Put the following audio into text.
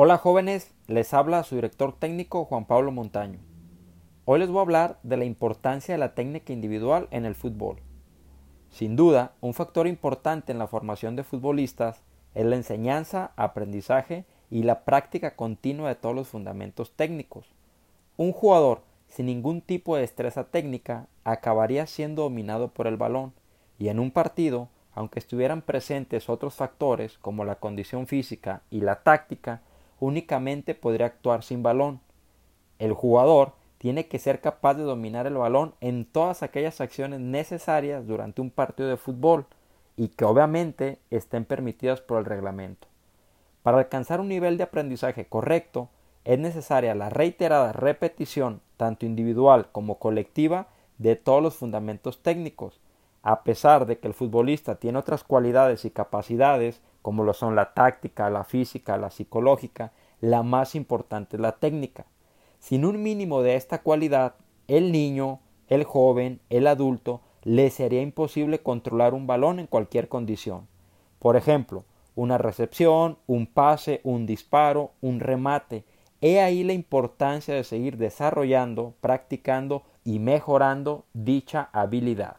Hola jóvenes, les habla su director técnico Juan Pablo Montaño. Hoy les voy a hablar de la importancia de la técnica individual en el fútbol. Sin duda, un factor importante en la formación de futbolistas es la enseñanza, aprendizaje y la práctica continua de todos los fundamentos técnicos. Un jugador sin ningún tipo de destreza técnica acabaría siendo dominado por el balón y en un partido, aunque estuvieran presentes otros factores como la condición física y la táctica, únicamente podría actuar sin balón. El jugador tiene que ser capaz de dominar el balón en todas aquellas acciones necesarias durante un partido de fútbol y que obviamente estén permitidas por el reglamento. Para alcanzar un nivel de aprendizaje correcto, es necesaria la reiterada repetición, tanto individual como colectiva, de todos los fundamentos técnicos. A pesar de que el futbolista tiene otras cualidades y capacidades, como lo son la táctica, la física, la psicológica, la más importante es la técnica. Sin un mínimo de esta cualidad, el niño, el joven, el adulto, le sería imposible controlar un balón en cualquier condición. Por ejemplo, una recepción, un pase, un disparo, un remate. He ahí la importancia de seguir desarrollando, practicando y mejorando dicha habilidad.